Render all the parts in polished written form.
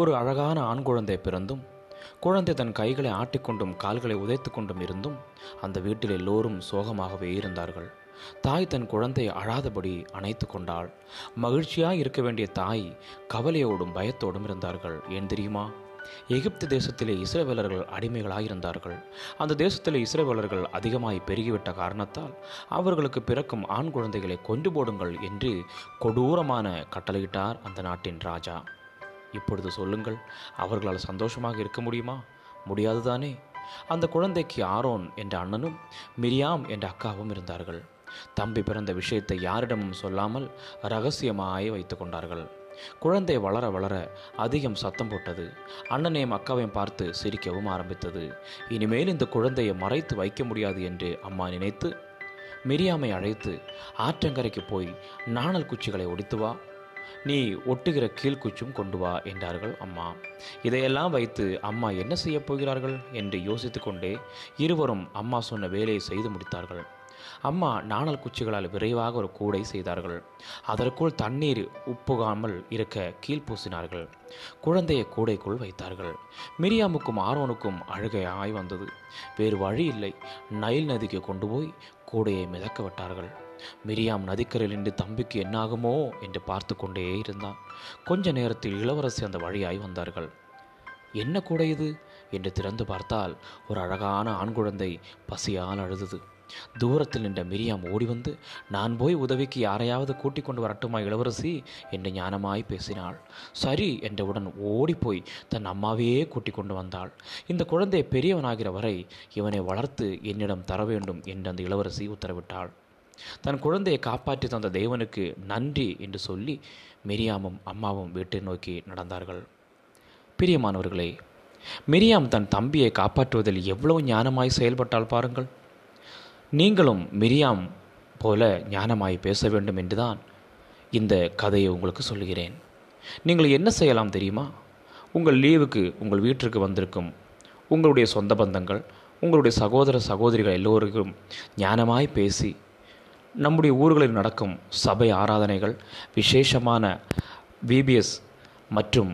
ஒரு அழகான ஆண் குழந்தை பிறந்தும் குழந்தை தன் கைகளை ஆட்டிக்கொண்டும் கால்களை உதைத்து கொண்டும் இருந்தும் அந்த வீட்டில் எல்லோரும் சோகமாகவே இருந்தார்கள். தாய் தன் குழந்தையை அழாதபடி அணைத்து கொண்டாள். மகிழ்ச்சியாய் இருக்க வேண்டிய தாய் கவலையோடும் பயத்தோடும் இருந்தார்கள். ஏன் தெரியுமா? எகிப்து தேசத்திலே இஸ்ரவேலர்கள் அடிமைகளாயிருந்தார்கள். அந்த தேசத்திலே இஸ்ரவேலர்கள் அதிகமாய் பெருகிவிட்ட காரணத்தால் அவர்களுக்கு பிறக்கும் ஆண் குழந்தைகளை கொன்று போடுங்கள் என்று கொடூரமான கட்டளையிட்டார் அந்த நாட்டின் ராஜா. இப்பொழுது சொல்லுங்கள், அவர்களால் சந்தோஷமாக இருக்க முடியுமா? முடியாதுதானே. அந்த குழந்தைக்கு ஆரோன் என்ற அண்ணனும் மிரியாம் என்ற அக்காவும் இருந்தார்கள். தம்பி பிறந்த விஷயத்தை யாரிடமும் சொல்லாமல் ரகசியமாய் வைத்து கொண்டார்கள். குழந்தை வளர வளர அதிகம் சத்தம் போட்டது. அண்ணனையும் அக்காவையும் பார்த்து சிரிக்கவும் ஆரம்பித்தது. இனிமேல் இந்த குழந்தையை மறைத்து வைக்க முடியாது என்று அம்மா நினைத்து மிரியாமை அழைத்து, ஆற்றங்கரைக்கு போய் நாணல் குச்சிகளை ஒடித்து வா, நீ ஒட்டுகிற கீழ்குச்சும் கொண்டு வா என்றார்கள் அம்மா. இதையெல்லாம் வைத்து அம்மா என்ன செய்ய போகிறார்கள் என்று யோசித்து கொண்டே இருவரும் அம்மா சொன்ன வேலையை செய்து முடித்தார்கள். அம்மா நாணல் குச்சிகளால் விரைவாக ஒரு கூடை செய்தார்கள். அதற்குள் தண்ணீர் உப்புகாமல் இருக்க கீழ் பூசினார்கள். குழந்தையை கூடைக்குள் வைத்தார்கள். மிரியாமுக்கும் ஆரோனுக்கும் அழுகையாய் வந்தது. வேறு வழி இல்லை. நைல் நதிக்கு கொண்டு போய் கூடையை மிதக்க விட்டார்கள். மிரியாம் நதிக்கரையில் நின்று தம்பிக்கு என்னாகுமோ என்று பார்த்து கொண்டே இருந்தான். கொஞ்ச நேரத்தில் இளவரசி அந்த வழியாய் வந்தார்கள். என்ன கூடை இது என்று திறந்து பார்த்தால் ஒரு அழகான ஆண் குழந்தை பசியால் அழுதது. தூரத்தில் நின்ற மிரியாம் ஓடி வந்து, நான் போய் உதவிக்கு யாரையாவது கூட்டிக் கொண்டு வரட்டுமா இளவரசி என்று ஞானமாய் பேசினாள். சரி என்றவுடன் ஓடிப்போய் தன் அம்மாவையே கூட்டிக் கொண்டு வந்தாள். இந்த குழந்தை பெரியவனாகிற வரை இவனை வளர்த்து என்னிடம் தர வேண்டும் என்று அந்த இளவரசி உத்தரவிட்டாள். தன் குழந்தையை காப்பாற்றி தந்த தேவனுக்கு நன்றி என்று சொல்லி மிரியாமும் அம்மாவும் வீட்டை நோக்கி நடந்தார்கள். பிரியமானவர்களே, மிரியாம் தன் தம்பியை காப்பாற்றுவதில் எவ்வளவு ஞானமாய் செயல்பட்டால் பாருங்கள். நீங்களும் மிரியாம் போல ஞானமாய் பேச வேண்டும் என்றுதான் இந்த கதையை உங்களுக்கு சொல்கிறேன். நீங்கள் என்ன செய்யலாம் தெரியுமா? உங்கள் லீவுக்கு உங்கள் வீட்டிற்கு வந்திருக்கும் உங்களுடைய சொந்த பந்தங்கள், உங்களுடைய சகோதர சகோதரிகள் எல்லோருக்கும் ஞானமாய் பேசி நம்முடைய ஊர்களில் நடக்கும் சபை ஆராதனைகள், விசேஷமான VBS மற்றும்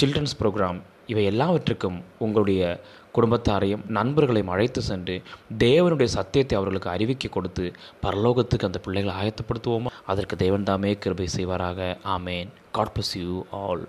சில்ட்ரன்ஸ் ப்ரோக்ராம், இவை எல்லாவற்றுக்கும் உங்களுடைய குடும்பத்தாரையும் நண்பர்களையும் அழைத்து சென்று தேவனுடைய சத்தியத்தை அவர்களுக்கு அறிவிக்க கொடுத்து பரலோகத்துக்கு அந்த பிள்ளைகளை ஆயத்தப்படுத்துவோமா? அதற்கு தேவன் தாமே கிருபை செய்வாராக. ஆமேன். God bless you all.